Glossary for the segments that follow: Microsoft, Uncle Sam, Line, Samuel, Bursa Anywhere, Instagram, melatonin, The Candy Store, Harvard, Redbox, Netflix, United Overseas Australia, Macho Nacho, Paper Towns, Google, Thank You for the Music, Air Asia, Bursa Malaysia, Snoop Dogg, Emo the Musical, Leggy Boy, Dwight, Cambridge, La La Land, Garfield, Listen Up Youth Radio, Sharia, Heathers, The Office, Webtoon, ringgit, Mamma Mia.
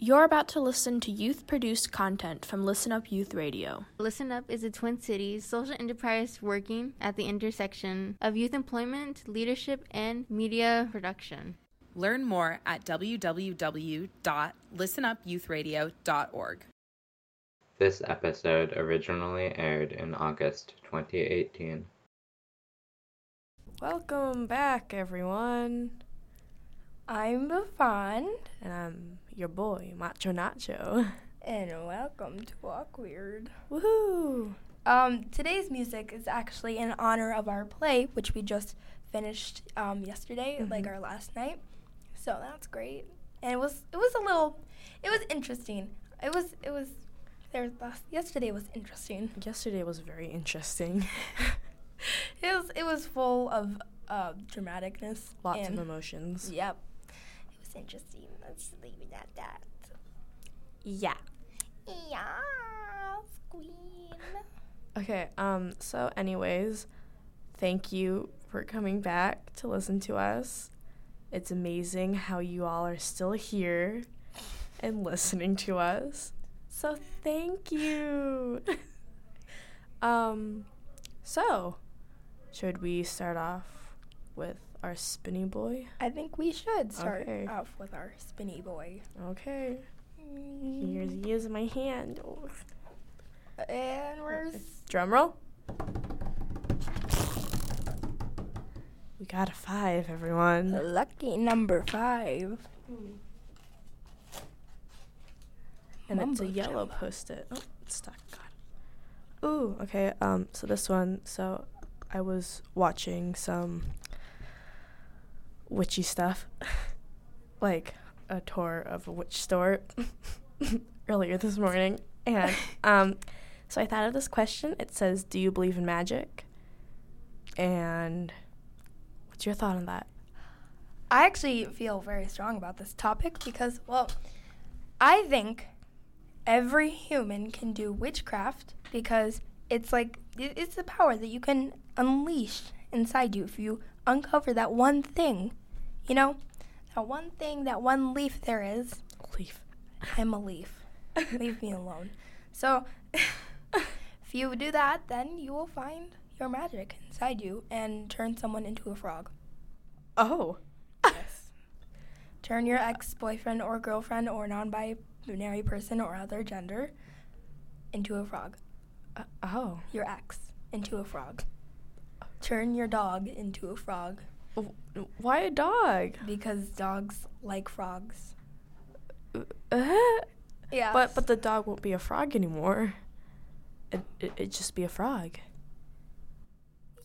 You're about to listen to youth-produced content from Listen Up Youth Radio. Listen Up is a Twin Cities social enterprise working at the intersection of youth employment, leadership, and media production. Learn more at www.listenupyouthradio.org. This episode originally aired in August 2018. Welcome back, everyone. I'm Buffond. And I'm your boy, Macho Nacho. And welcome to AwkWeird. Woohoo! Today's music is actually in honor of our play, which we just finished yesterday, like our last night. So that's great. And it was interesting. Yesterday was interesting. Yesterday was very interesting. It was full of dramaticness. Lots of emotions. Yep. It was interesting. Let's leave it at that. Yeah. Yeah, Queen. Okay, so anyways, thank you for coming back to listen to us. It's amazing how you all are still here and listening to us. So thank you. So, should we start off with our spinny boy? I think we should start off with our spinny boy. Okay. Here he is in my hand. Oh. And where's... Drum roll. We got a 5, everyone. The lucky number 5. And it's a yellow post-it. Oh, it's stuck. God. Ooh, okay. So this one. So I was watching some witchy stuff, like a tour of a witch store earlier this morning. And so I thought of this question. It says, do you believe in magic? And what's your thought on that? I actually feel very strong about this topic because, well, I think every human can do witchcraft because it's the power that you can unleash inside you if you uncover that one thing, you know? That one thing, that one leaf there is. Leaf. I'm a leaf. Leave me alone. So if you do that, then you will find your magic inside you and turn someone into a frog. Oh. Yes. Turn your ex-boyfriend or girlfriend or non-binary person or other gender into a frog. Oh. Your ex into a frog. Turn your dog into a frog. Why a dog? Because dogs like frogs. Yeah. But the dog won't be a frog anymore. It'd just be a frog.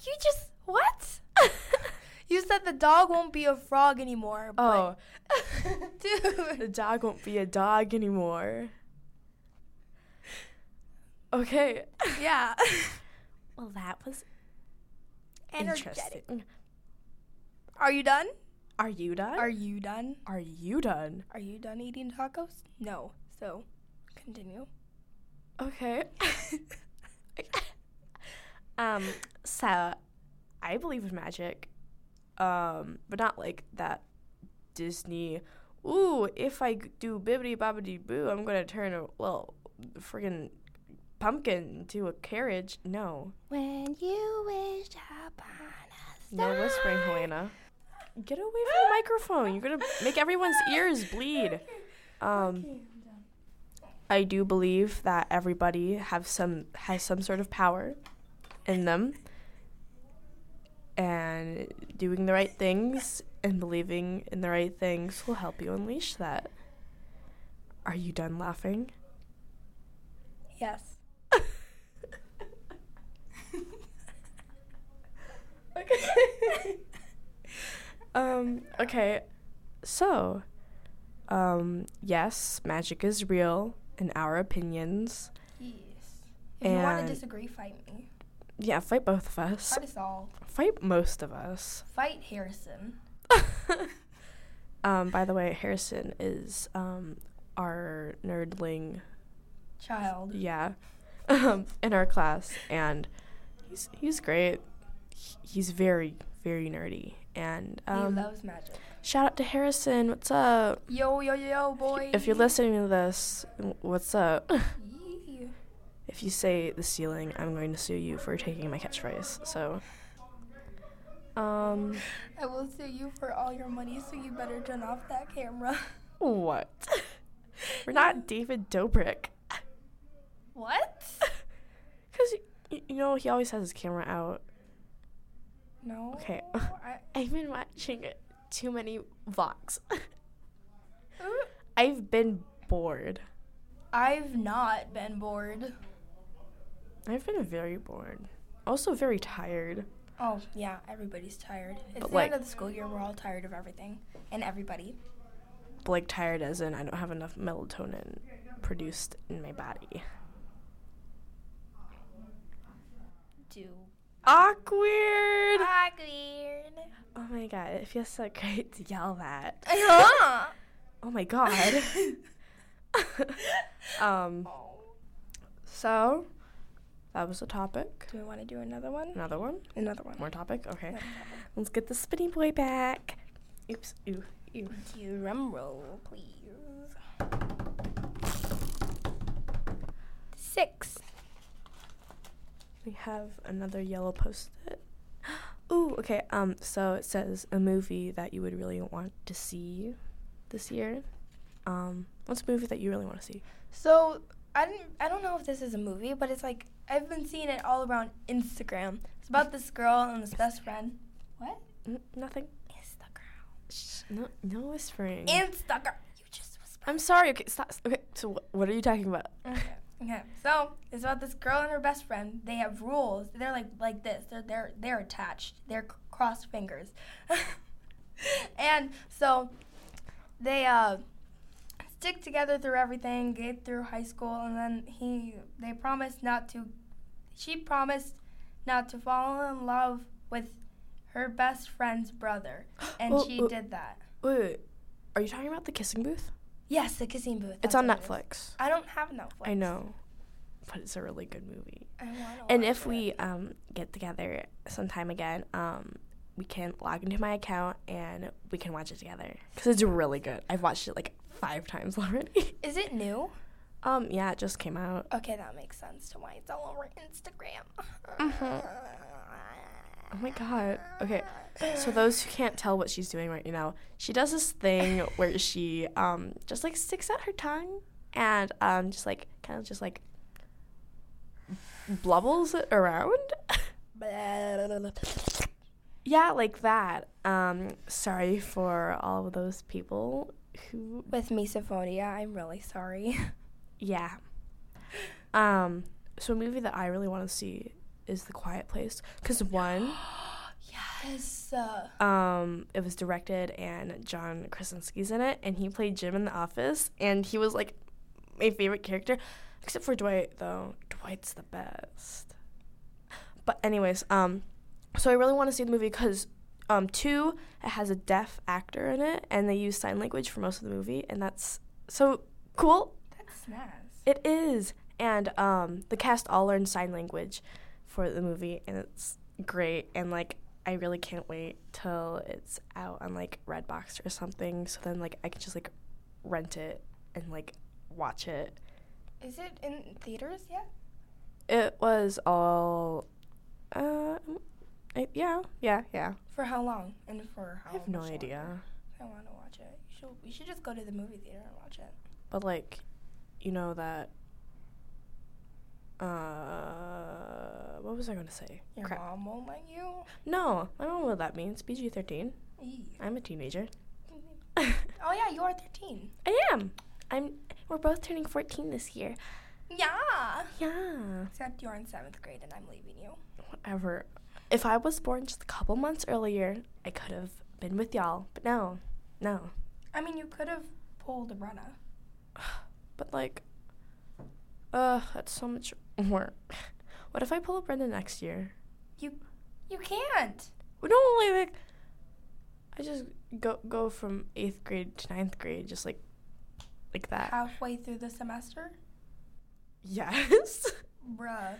You just... What? You said the dog won't be a frog anymore. Oh. But dude. The dog won't be a dog anymore. Okay. Yeah. Well, that was... energetic. Are you done? Are you done? Are you done? Are you done? Are you done eating tacos? No. So, continue. Okay. So, I believe in magic, but not like that Disney, ooh, if I do bibbidi-bobbidi-boo, I'm going to turn a little friggin' pumpkin into a carriage. No. When you wish upon a star. No whispering, Helena. Get away from the microphone. You're going to make everyone's ears bleed. I do believe that everybody has some sort of power in them. And doing the right things and believing in the right things will help you unleash that. Are you done laughing? Yes. Okay. Okay. So, yes, magic is real in our opinions. Yes. If you want to disagree, fight me. Yeah, fight both of us. Fight us all. Fight most of us. Fight Harrison. By the way, Harrison is our nerdling child. Yeah. In our class, and he's great. He's very, very nerdy. And he loves magic. Shout out to Harrison. What's up? Yo, yo, yo, boy. If you're listening to this, what's up? Yee. If you say the ceiling, I'm going to sue you for taking my catchphrase. So, I will sue you for all your money, so you better turn off that camera. What? We're not David Dobrik. What? Because, you know, he always has his camera out. No. Okay. I've been watching too many vlogs. I've been bored. I've not been bored. I've been very bored. Also very tired. Oh, yeah. Everybody's tired. It's but the end of the school year. We're all tired of everything and everybody. Like, tired as in I don't have enough melatonin produced in my body. Do. AwkWeird! AwkWeird! Oh my god, it feels so great to yell that. Uh-huh. Oh my god. So, that was the topic. Do we want to do another one? Another one? Another one. More topic? Okay. Another topic. Let's get the spinny boy back. Oops. Ooh. Ew. Drum roll, please. 6. We have another yellow post-it. Ooh, okay. So it says a movie that you would really want to see this year. What's a movie that you really want to see? So I don't know if this is a movie, but it's like I've been seeing it all around Instagram. It's about this girl and this best friend. What? Nothing. No whispering. Instagram. You just whispered. I'm sorry. Okay, stop. Okay, so what are you talking about? Okay. So it's about this girl and her best friend. They have rules. They're like this. They're attached. They're crossed fingers. And so they stick together through everything. Get through high school, and then they promise not to. She promised not to fall in love with her best friend's brother, and she did that. Wait, are you talking about The Kissing Booth? Yes, The Kissing Booth. It's on Netflix. I don't have Netflix. I know, but it's a really good movie. I want to watch it. And if we get together sometime again, we can log into my account, and we can watch it together, because it's really good. I've watched it like 5 times already. Is it new? Yeah, it just came out. Okay, that makes sense to why it's all over Instagram. Mm-hmm. Oh my god. Okay, so those who can't tell what she's doing right now, she does this thing where she just like sticks out her tongue and just like kind of just like blubbles it around. Yeah, like that. Sorry for all of those people who with misophonia. I'm really sorry. Yeah. So a movie that I really want to see is The Quiet Place, because one, yes, it was directed and John Krasinski's in it, and he played Jim in The Office, and he was like my favorite character, except for Dwight though. Dwight's the best. But anyways, so I really want to see the movie because two, it has a deaf actor in it, and they use sign language for most of the movie, and that's so cool. That's nice. It is, and the cast all learned sign language for the movie, and it's great, and like I really can't wait till it's out on like Redbox or something, so then like I can just like rent it and like watch it. Is it in theaters yet? It was all yeah. For how long? And for how I have no idea. Longer? I want to watch it. We should just go to the movie theater and watch it. But like, you know that what was I going to say? Your Crap. Mom won't let you? No, I don't know what that means. PG-13. I'm a teenager. Oh, yeah, you are 13. I am. We're both turning 14 this year. Yeah. Except you're in 7th grade and I'm leaving you. Whatever. If I was born just a couple months earlier, I could have been with y'all. But no. I mean, you could have pulled a Brenna. But, like, that's so much work. What if I pull up Brenda next year? You can't. We don't only like. I just go from 8th grade to 9th grade, just like that. Halfway through the semester. Yes. Bruh.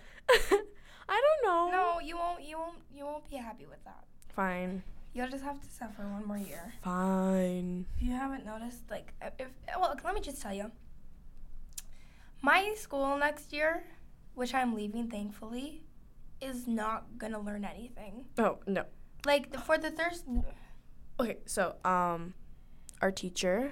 I don't know. No, you won't be happy with that. Fine. You'll just have to suffer one more year. Fine. If you haven't noticed, let me just tell you. My school next year, which I'm leaving, thankfully, is not going to learn anything. Oh, no. For the first... Okay, so, our teacher,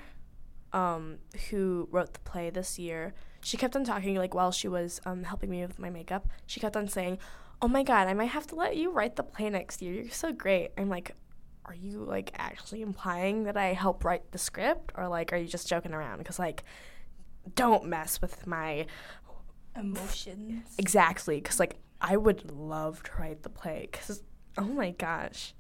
who wrote the play this year, she kept on talking, while she was helping me with my makeup, she kept on saying, oh, my God, I might have to let you write the play next year. You're so great. I'm like, are you, actually implying that I help write the script? Or, are you just joking around? Because, don't mess with my... emotions. Exactly, because, I would love to write the play, because, oh, my gosh,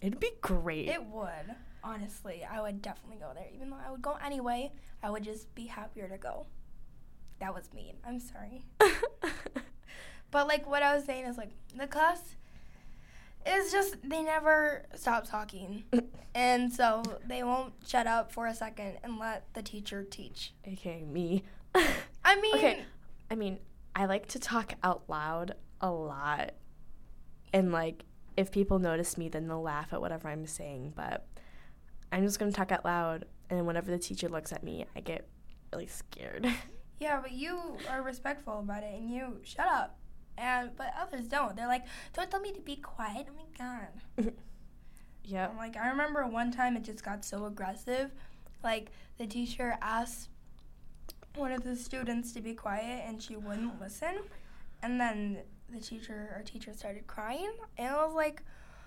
it'd be great. It would, honestly. I would definitely go there. Even though I would go anyway, I would just be happier to go. That was mean. I'm sorry. But, what I was saying is, the class is just, they never stop talking. And so they won't shut up for a second and let the teacher teach. Okay, me. I like to talk out loud a lot. And, if people notice me, then they'll laugh at whatever I'm saying. But I'm just going to talk out loud. And whenever the teacher looks at me, I get really scared. Yeah, but you are respectful about it, and you shut up. But others don't. They're like, don't tell me to be quiet. Oh, my God. Yeah. I remember one time it just got so aggressive. The teacher asked one of the students to be quiet, and she wouldn't listen. And then our teacher started crying, and I was like,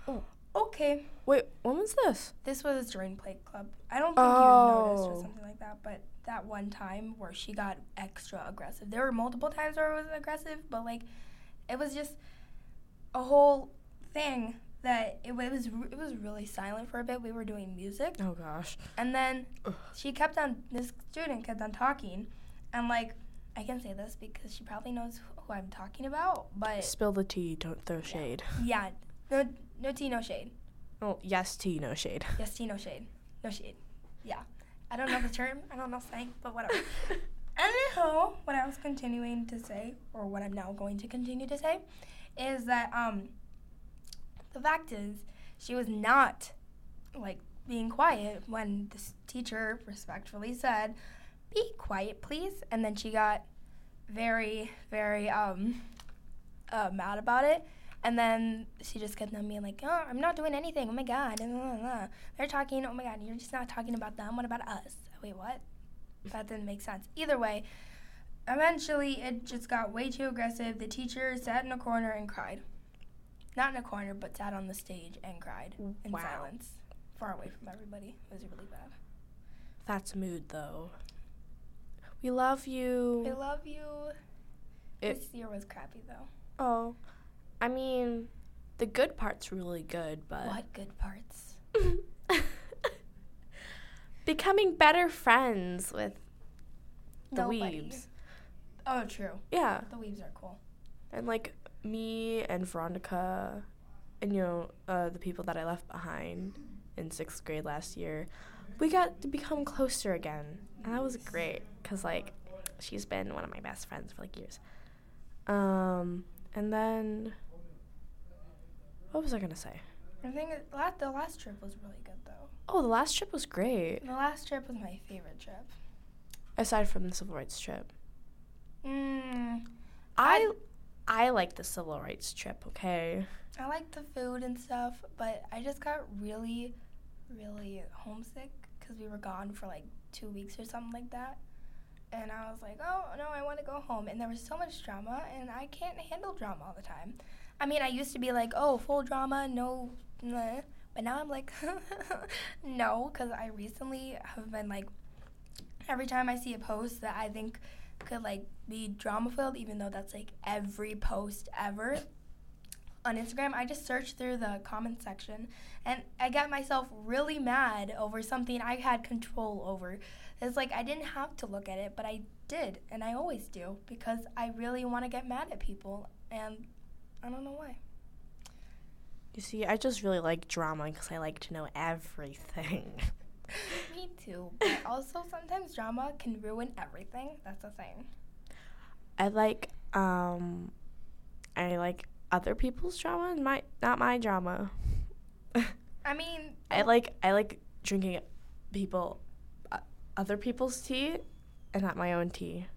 oh, okay. Wait, when was this? This was during Play Club. I don't think you noticed or something like that, but that one time where she got extra aggressive. There were multiple times where it was aggressive, but, it was just a whole thing that it was really silent for a bit. We were doing music. Oh, gosh. And then this student kept on talking, and, I can say this because she probably knows who I'm talking about, but... Spill the tea, don't throw shade. Yeah. No tea, no shade. Oh, yes tea, no shade. Yes tea, no shade. No shade. Yeah. I don't know the term. I don't know slang, but whatever. Anyhow, what I was continuing to say, or what I'm now going to continue to say, is that the fact is she was not, being quiet when this teacher respectfully said, be quiet, please. And then she got very, very mad about it. And then she just kept on being oh, I'm not doing anything. Oh, my God. They're talking. Oh, my God. You're just not talking about them. What about us? Wait, what? That didn't make sense. Either way, eventually it just got way too aggressive. The teacher sat in a corner and cried. Not in a corner, but sat on the stage and cried in silence. Far away from everybody. It was really bad. That's mood, though. We love you. I love you. This year was crappy, though. Oh. I mean, the good part's really good, but... What good parts? Becoming better friends with the weebs. Oh, true. Yeah. The weebs are cool. And, me and Veronica and, the people that I left behind in 6th grade last year, we got to become closer again. And that was great, because, she's been one of my best friends for, years. And then, what was I going to say? I think the last trip was really good, though. Oh, the last trip was great. The last trip was my favorite trip. Aside from the civil rights trip. I like the civil rights trip, okay? I like the food and stuff, but I just got really, really homesick because we were gone for, 2 weeks or something like that. And I was like, oh, no, I want to go home. And there was so much drama, and I can't handle drama all the time. I mean, I used to be like, oh, full drama, no, nah. But now I'm like, no, because I recently have been every time I see a post that I think could, be drama-filled, even though that's, every post ever on Instagram, I just search through the comment section, and I got myself really mad over something I had control over. It's I didn't have to look at it, but I did, and I always do, because I really want to get mad at people, and I don't know why. You see, I just really like drama because I like to know everything. Me too, but also sometimes drama can ruin everything. That's the thing. I like other people's drama, not my drama. I mean, I like drinking other people's tea, and not my own tea.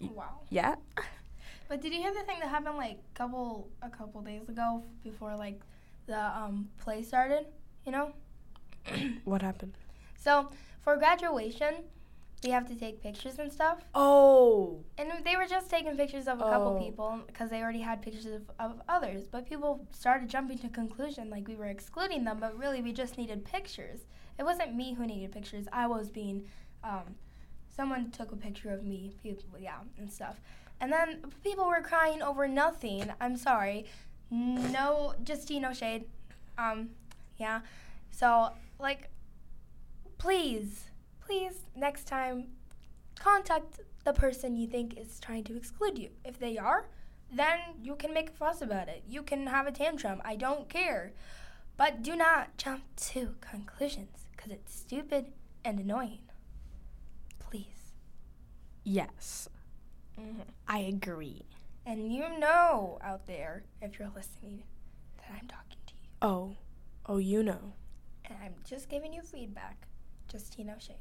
Wow. Yeah. But did you hear the thing that happened like a couple days ago before like the play started? You know. What happened? So for graduation, we have to take pictures and stuff. Oh. And they were just taking pictures of a couple people because they already had pictures of others. But people started jumping to conclusion like we were excluding them, but really we just needed pictures. It wasn't me who needed pictures. I was being, someone took a picture of me, people, yeah, and stuff. And then people were crying over nothing. I'm sorry. No, just tea, no shade. Yeah. So, like, please, next time, contact the person you think is trying to exclude you. If they are, then you can make a fuss about it. You can have a tantrum. I don't care. But do not jump to conclusions, because it's stupid and annoying. Please. Yes. Mm-hmm. I agree. And you know out there, if you're listening, that I'm talking to you. Oh, you know. And I'm just giving you feedback. Just, shade.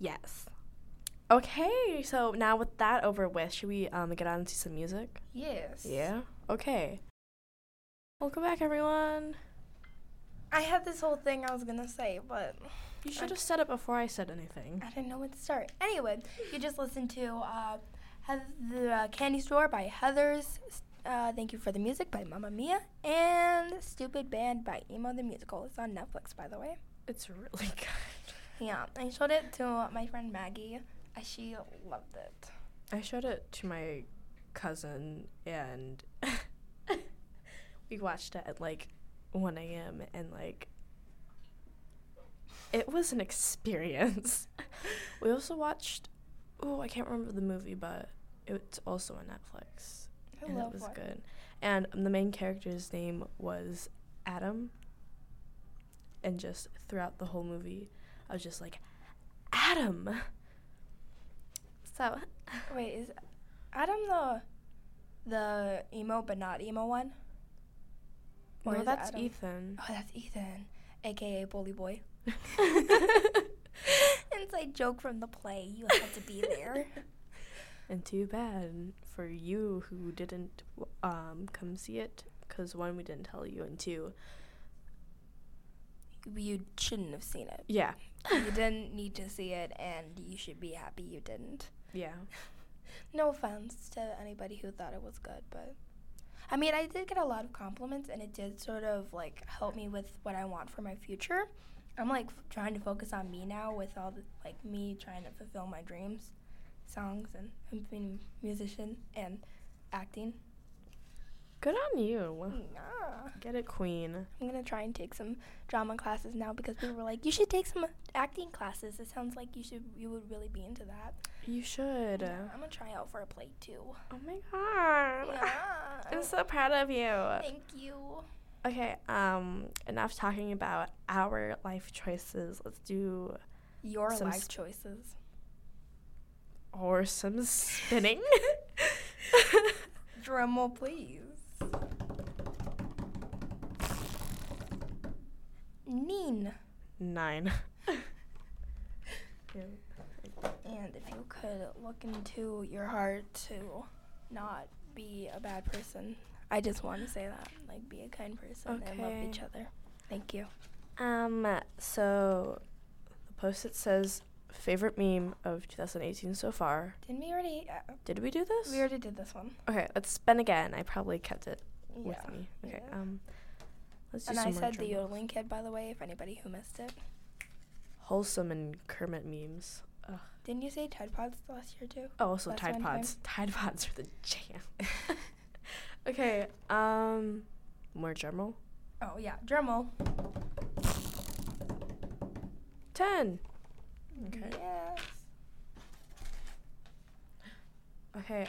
Yes. Okay, so now with that over with, should we get on to some music? Yes. Yeah? Okay. Welcome back, everyone. I had this whole thing I was going to say, but... You should have said it before I said anything. I didn't know when to start. Anyway, you just listened to The Candy Store by Heathers, Thank You for the Music by Mamma Mia, and Stupid Band by Emo the Musical. It's on Netflix, by the way. It's really good. Yeah, I showed it to my friend Maggie. She loved it. I showed it to my cousin, and we watched it at, 1 a.m., and, it was an experience. We also watched, I can't remember the movie, but it's also on Netflix. And it was good. And the main character's name was Adam. And just throughout the whole movie, I was just like, Adam! So. Wait, is Adam the emo but not emo one? Or no, that's Adam? Ethan. Oh, that's Ethan, a.k.a. Bully Boy. Inside joke from the play, you had to be there. And too bad for you who didn't come see it, because one, we didn't tell you, and two... You shouldn't have seen it. Yeah. You didn't need to see it, and you should be happy you didn't. Yeah. No offense to anybody who thought it was good, but... I mean, I did get a lot of compliments, and it did sort of, help me with what I want for my future. I'm, trying to focus on me now with all the, me trying to fulfill my dreams, songs, and being a musician, and acting. Good on you. Yeah. Get it, queen. I'm going to try and take some drama classes now because people were like, you should take some acting classes. It sounds like you would really be into that. You should. Yeah, I'm going to try out for a play, too. Oh, my God. Yeah. I'm so proud of you. Thank you. Okay, enough talking about our life choices. Let's do... Your life choices. Or some spinning. Drum roll, please. Nine. And if you could look into your heart to not be a bad person. I just want to say that. Be a kind person and love each other. Thank you. So the post-it says favorite meme of 2018 so far. Didn't we already... did we do this? We already did this one. Okay, let's spin again. I probably kept it with me. Okay, yeah. Let's do some more. And I said the yodeling kid, by the way, if anybody who missed it. Wholesome and Kermit memes. Ugh. Didn't you say Tide Pods last year, too? Oh, also Tide Pods. Tide Pods are the jam. Okay, more drum roll. Oh, yeah, drum roll. 10. Okay. Yes. Okay,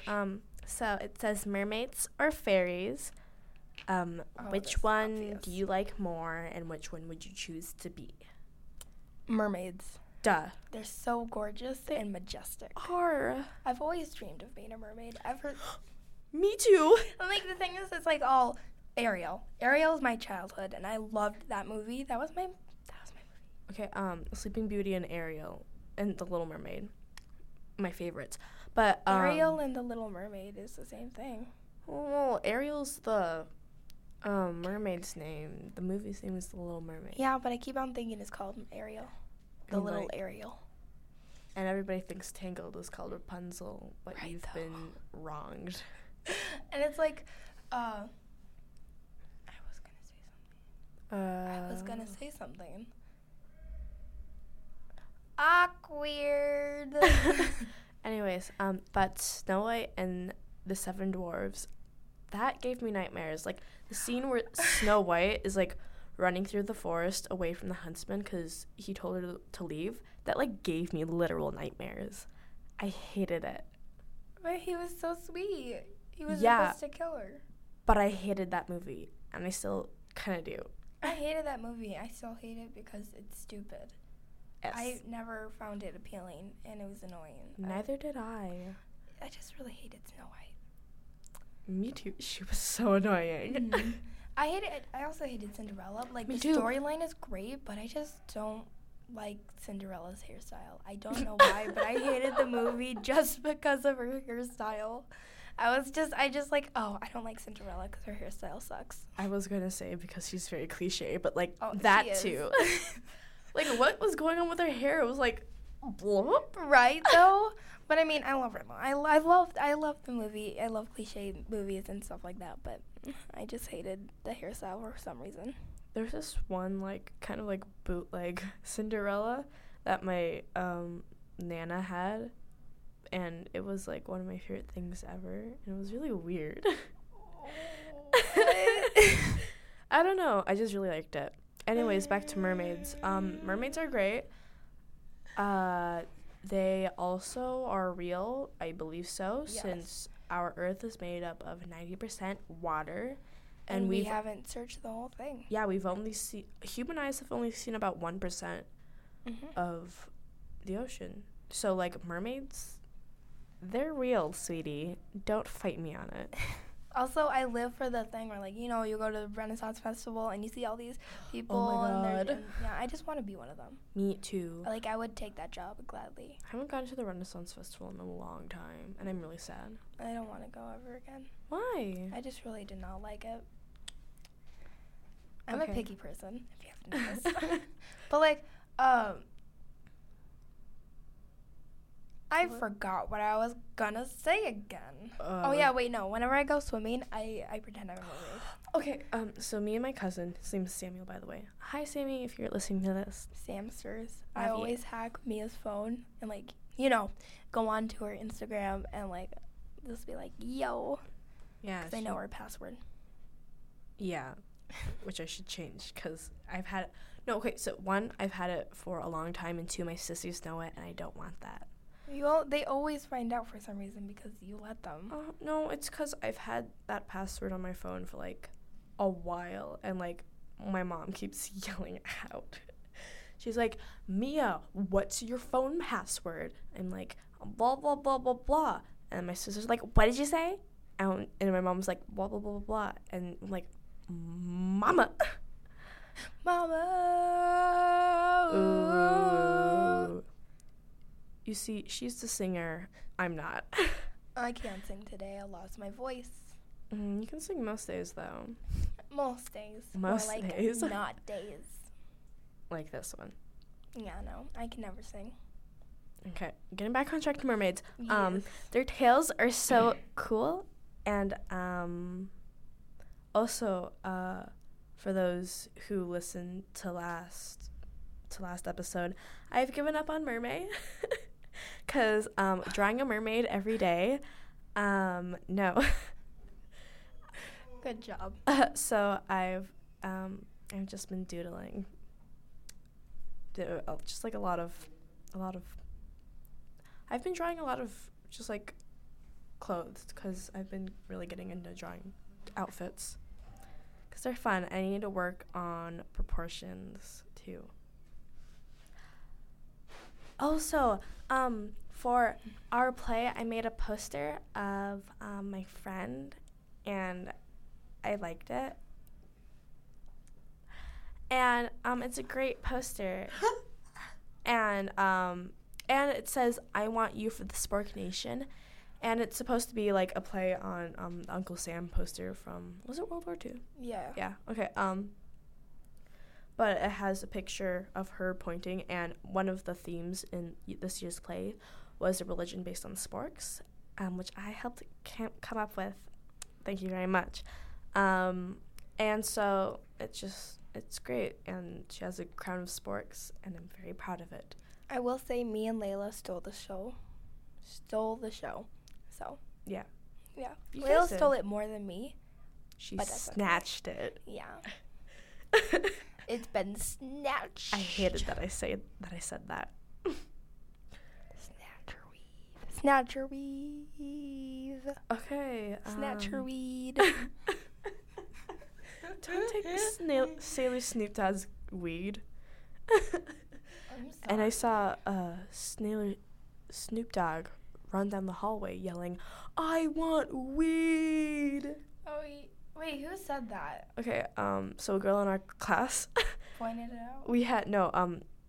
so it says mermaids or fairies. Which one do you like more, and which one would you choose to be? Mermaids. Duh. They're so gorgeous and majestic. I've always dreamed of being a mermaid. Me too. And, like, the thing is, it's, like, all Ariel. Ariel is my childhood, and I loved that movie. That was my movie. Okay, Sleeping Beauty and Ariel and The Little Mermaid. My favorites. But Ariel and The Little Mermaid is the same thing. Well, Ariel's the mermaid's name. The movie's name is The Little Mermaid. Yeah, but I keep on thinking it's called Ariel. The Little Ariel. And everybody thinks Tangled is called Rapunzel, but right, you've been wronged. And it's like, I was going to say something. AwkWeird. Anyways, but Snow White and the Seven Dwarves, that gave me nightmares. Like, the scene where Snow White is, like, running through the forest away from the huntsman because he told her to leave, that, like, gave me literal nightmares. I hated it. But he was so sweet. He was supposed to kill her. But I hated that movie, and I still kind of do. I hated that movie. I still hate it because it's stupid. Yes. I never found it appealing, and it was annoying. Neither did I. I just really hated Snow White. Me too. She was so annoying. Mm-hmm. I hated it. I also hated Cinderella. Like, me the storyline is great, but I just don't like Cinderella's hairstyle. I don't know why, but I hated the movie just because of her hairstyle. I don't like Cinderella because her hairstyle sucks. I was going to say because she's very cliche, but, like, that too. Like, what was going on with her hair? It was like, bloop. Right, though? But, I mean, I love Rimmel. I love the movie. I love cliche movies and stuff like that, but I just hated the hairstyle for some reason. There's this one, like, kind of, like, bootleg Cinderella that my Nana had, and it was, like, one of my favorite things ever, and it was really weird. I don't know. I just really liked it. Anyways, back to mermaids. Mermaids are great. They also are real, I believe so, yes. Since our Earth is made up of 90% water. And we haven't searched the whole thing. Yeah, human eyes have only seen about 1% of the ocean. So, like, mermaids, they're real, sweetie. Don't fight me on it. Also, I live for the thing where, like, you know, you go to the Renaissance Festival and you see all these people. Oh, my God. Yeah, I just want to be one of them. Me too. Like, I would take that job gladly. I haven't gone to the Renaissance Festival in a long time, and I'm really sad. I don't want to go ever again. Why? I just really did not like it. I'm a picky person, if you have to notice. But, like, I forgot what I was gonna say again. Whenever I go swimming, I pretend I'm a mermaid. Okay, so me and my cousin, his name is Samuel, by the way. Hi, Sammy, if you're listening to this. Samsters. I always hack Mia's phone and, like, you know, go on to her Instagram and, like, just be like, yo. Yeah. Because I know her password. Yeah, which I should change because I've had it. No, okay, so one, I've had it for a long time, and two, my sissies know it, and I don't want that. They always find out for some reason because you let them. No, it's because I've had that password on my phone for, like, a while, and, like, my mom keeps yelling out. She's like, Mia, what's your phone password? I'm like, blah, blah, blah, blah, blah. And my sister's like, what did you say? And my mom's like, blah, blah, blah, blah, blah. And I'm like, Mama. Ooh. You see, she's the singer. I'm not. I can't sing today. I lost my voice. You can sing most days, though. Most days. Most or, like, days? Not days. Like this one. Yeah, no. I can never sing. Okay. Getting back on track to mermaids. Yes. Their tails are so cool. And also, for those who listened to last episode, I've given up on mermaid. Because drawing a mermaid every day, no. Good job. So I've just been doodling, just like a lot of. I've been drawing a lot of just like clothes because I've been really getting into drawing outfits because they're fun. I need to work on proportions too. Also, for our play, I made a poster of my friend, and I liked it. And it's a great poster. And it says, I want you for the Spork Nation. And it's supposed to be, like, a play on the Uncle Sam poster from, was it World War II? Yeah. Yeah, okay. But it has a picture of her pointing, and one of the themes in this year's play was a religion based on sporks, which I helped come up with. Thank you very much. And so it's great, and she has a crown of sporks, and I'm very proud of it. I will say me and Layla stole the show. So yeah. Layla stole it more than me. She snatched it. Yeah. It's been snatched. I hated that I said that. Snatcher weave. Okay. Snatcher weed. Don't take Sailor Snoop Dogg's weed. And I saw Snoop Dogg run down the hallway yelling, "I want weed." Oh, wait, who said that? Okay, so a girl in our class pointed it out. We had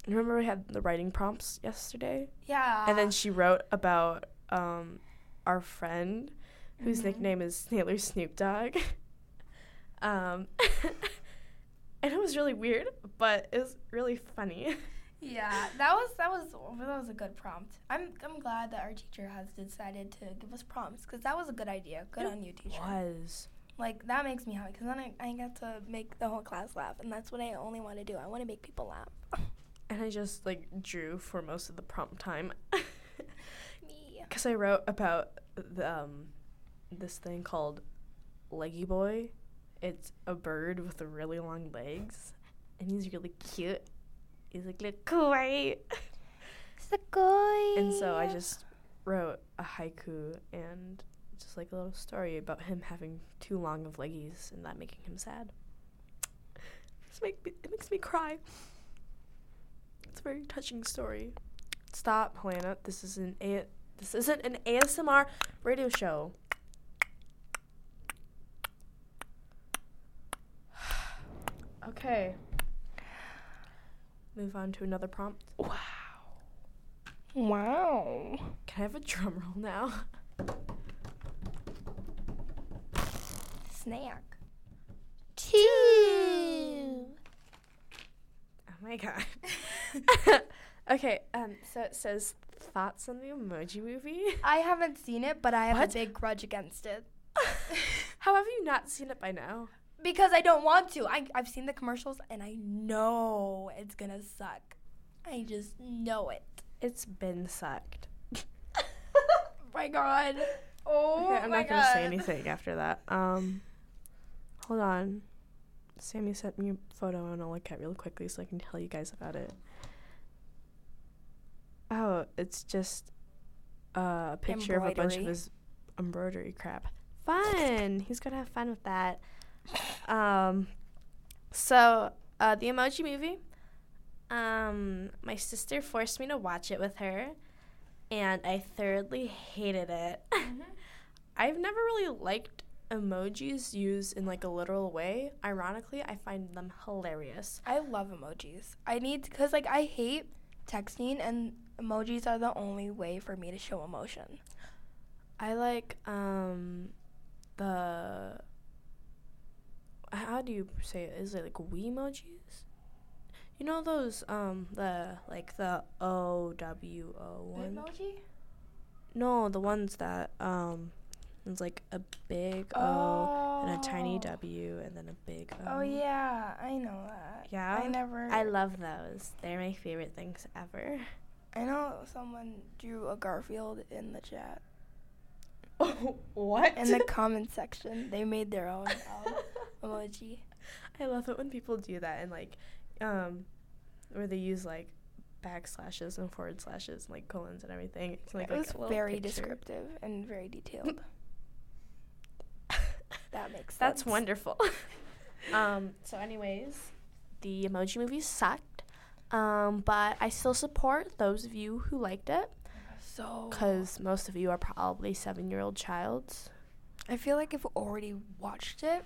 remember we had the writing prompts yesterday? Yeah. And then she wrote about our friend whose nickname is Sailor Snoop Dogg. And it was really weird, but it was really funny. Yeah, that was a good prompt. I'm glad that our teacher has decided to give us prompts, because that was a good idea. Good on you, teacher. It was. Like, that makes me happy, because then I get to make the whole class laugh, and that's what I only want to do. I want to make people laugh. And I just, like, drew for most of the prompt time. Me. Because I wrote about this thing called Leggy Boy. It's a bird with really long legs, and he's really cute. He's like, Sekoi. And so I just wrote a haiku and just like a little story about him having too long of leggies and that making him sad. It makes me cry. It's a very touching story. Stop, Helena. This isn't an ASMR radio show. Okay. Move on to another prompt. Wow. Can I have a drum roll now? Snack. 2. Oh my god. Okay, so it says thoughts on the Emoji Movie. I haven't seen it, but I have a big grudge against it. How have you not seen it by now? Because I don't want to. I've seen the commercials, and I know it's going to suck. I just know it. It's been sucked. My god. Oh, okay, I'm not going to say anything after that. Hold on. Sammy sent me a photo, and I'll look at it really quickly so I can tell you guys about it. Oh, it's just a picture of a bunch of his embroidery crap. Fun. He's going to have fun with that. So the Emoji Movie, my sister forced me to watch it with her, and I thoroughly hated it. Mm-hmm. I've never really liked emojis used in, like, a literal way. Ironically, I find them hilarious. I love emojis. Because, like, I hate texting, and emojis are the only way for me to show emotion. I like, how do you say it? Is it like Wemojis? You know those the OWO one? Emoji? No, the ones that it's like a big O and a tiny W and then a big O. Oh yeah, I know that. Yeah. I love those. They're my favorite things ever. I know someone drew a Garfield in the chat. Oh, what? In the comment section, they made their own emoji. I love it when people do that and, like, where they use, like, backslashes and forward slashes and, like, colons and everything. It's like, it was like very descriptive and very detailed. That makes sense. That's wonderful. So anyways, the Emoji Movie sucked, but I still support those of you who liked it. So. Because most of you are probably 7-year-old childs. I feel like I've already watched it,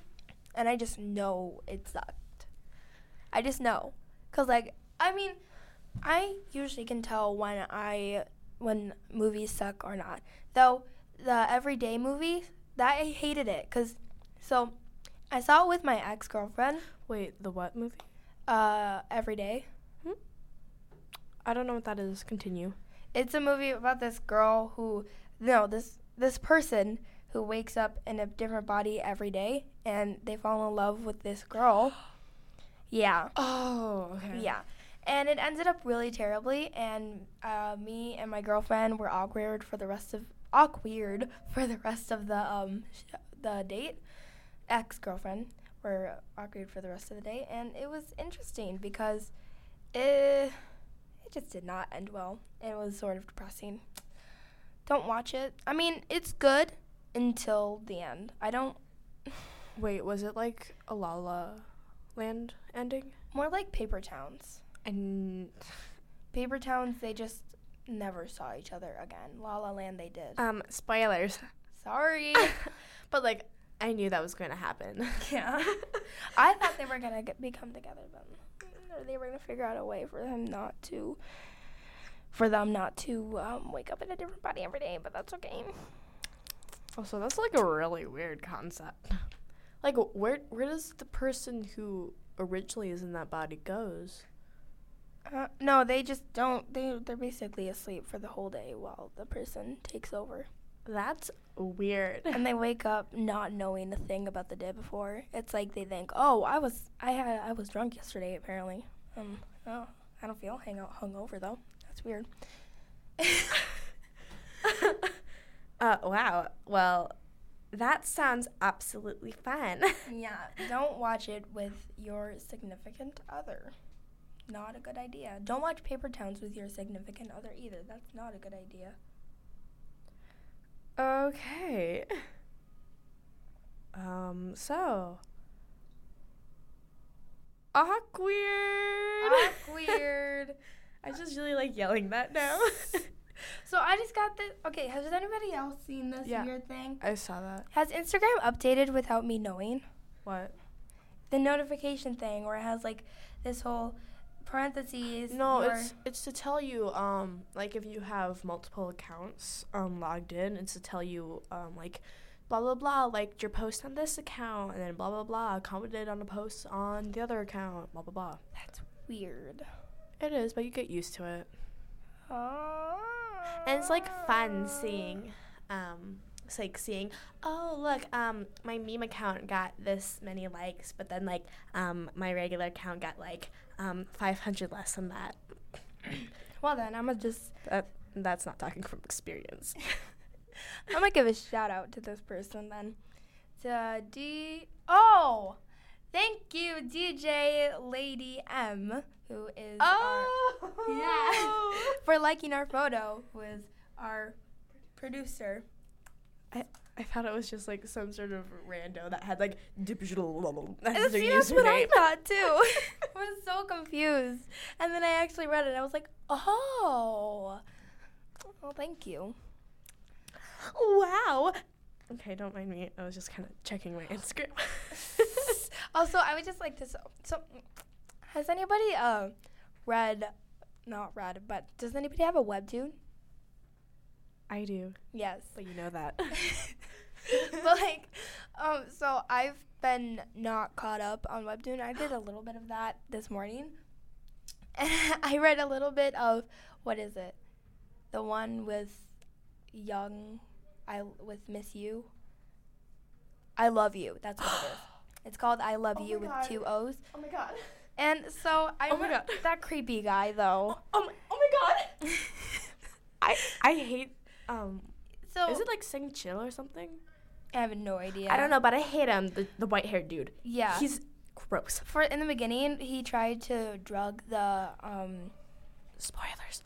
and I just know it sucked. I just know. Because, like, I mean, I usually can tell when movies suck or not. Though, the Everyday movie, that I hated it. Because, so, I saw it with my ex-girlfriend. Wait, the what movie? Everyday. I don't know what that is. Continue. It's a movie about this girl who, no, this person who wakes up in a different body every day, and they fall in love with this girl. Yeah. Oh, okay. Yeah. And it ended up really terribly, and me and my girlfriend were AwkWeird for the rest of the date. Ex-girlfriend were AwkWeird for the rest of the day, and it was interesting because it just did not end well. It was sort of depressing. Don't watch it. I mean, it's good until the end. I don't... Wait, was it like a La La Land ending? More like Paper Towns. And Paper Towns, they just never saw each other again. La La Land, they did. Spoilers. Sorry. But, like, I knew that was going to happen. Yeah. I thought they were going to become together, but... they were going to figure out a way for them not to wake up in a different body every day, but that's okay. Also, that's like a really weird concept. Like, where does the person who originally is in that body goes? No, they just don't. They're basically asleep for the whole day while the person takes over. That's weird. And they wake up not knowing a thing about the day before. It's like they think, I was drunk yesterday apparently. Oh, I don't feel hungover though. That's weird. Wow. Well, that sounds absolutely fun. Yeah. Don't watch it with your significant other. Not a good idea. Don't watch Paper Towns with your significant other either. That's not a good idea. Okay. So. AwkWeird. I just really like yelling that now. So I just got this. Okay, has anybody else seen this weird thing? I saw that. Has Instagram updated without me knowing? What? The notification thing where it has like this whole parentheses. No, it's to tell you, like, if you have multiple accounts logged in, it's to tell you, like, blah, blah, blah, liked your post on this account, and then blah, blah, blah, commented on a post on the other account, blah, blah, blah. That's weird. It is, but you get used to it. Oh. And it's, like, fun seeing, it's like seeing, oh, look, my meme account got this many likes, but then, like, my regular account got, like, 500 less than that. Well, then, I'm going to just... That's not talking from experience. I'm going to give a shout-out to this person, then. To Oh! Thank you, DJ Lady M, who is for liking our photo, who is our producer. I thought it was just, like, some sort of rando that had, like, digital... That's what I thought, too. I was so confused. And then I actually read it, and I was like, oh. Well, thank you. Wow. Okay, don't mind me. I was just kind of checking my Instagram. Also, I would just like to... So has anybody read... Not read, but does anybody have a webtoon? I do. Yes. But you know that. But, like, so I've been not caught up on Webtoon. I did a little bit of that this morning. And I read a little bit of, what is it? The one with Miss You. I Love You. That's what it is. It's called I Love You with 2 O's. Oh, my God. And so I read that creepy guy, though. Oh my God. I hate... So is it like Sing Chill or something? I have no idea. I don't know, but I hate him, the white-haired dude. Yeah. He's gross. In the beginning, he tried to drug the... Spoilers.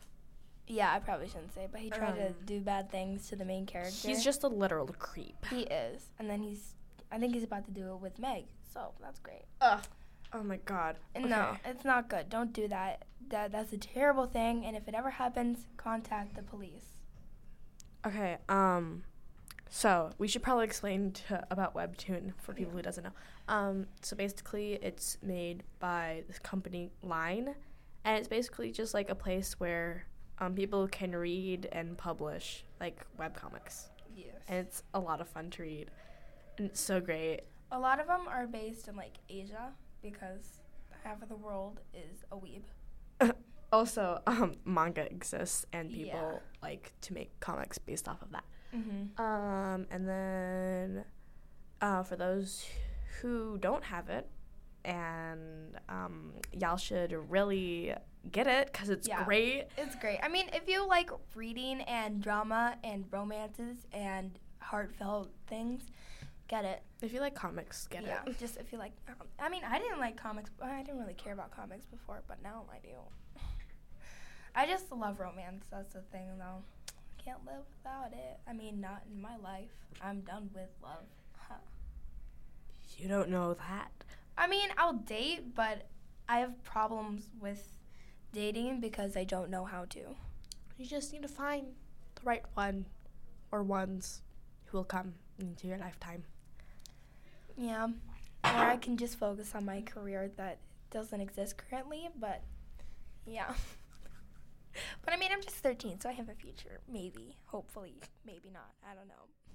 Yeah, I probably shouldn't say, but he tried to do bad things to the main character. He's just a literal creep. He is. And then I think he's about to do it with Meg, so that's great. Ugh. Oh, my God. Okay. No, it's not good. Don't do that. That's a terrible thing, and if it ever happens, contact the police. Okay, so we should probably explain about Webtoon for people who doesn't know. So basically it's made by this company Line, and it's basically just like a place where people can read and publish like webcomics. Yes. And it's a lot of fun to read. And it's so great. A lot of them are based in like Asia because half of the world is a weeb. Also, manga exists, and people like to make comics based off of that. Mm-hmm. And then for those who don't have it, and y'all should really get it because it's great. It's great. I mean, if you like reading and drama and romances and heartfelt things, get it. If you like comics, get it. Yeah, just if you like. I mean, I didn't like comics. I didn't really care about comics before, but now I do. I just love romance. That's the thing, though. I can't live without it. I mean, not in my life. I'm done with love. Huh. You don't know that. I mean, I'll date, but I have problems with dating because I don't know how to. You just need to find the right one or ones who will come into your lifetime. Yeah. Or I can just focus on my career that doesn't exist currently, but yeah. But I mean, I'm just 13, so I have a future. Maybe, hopefully, maybe not. I don't know.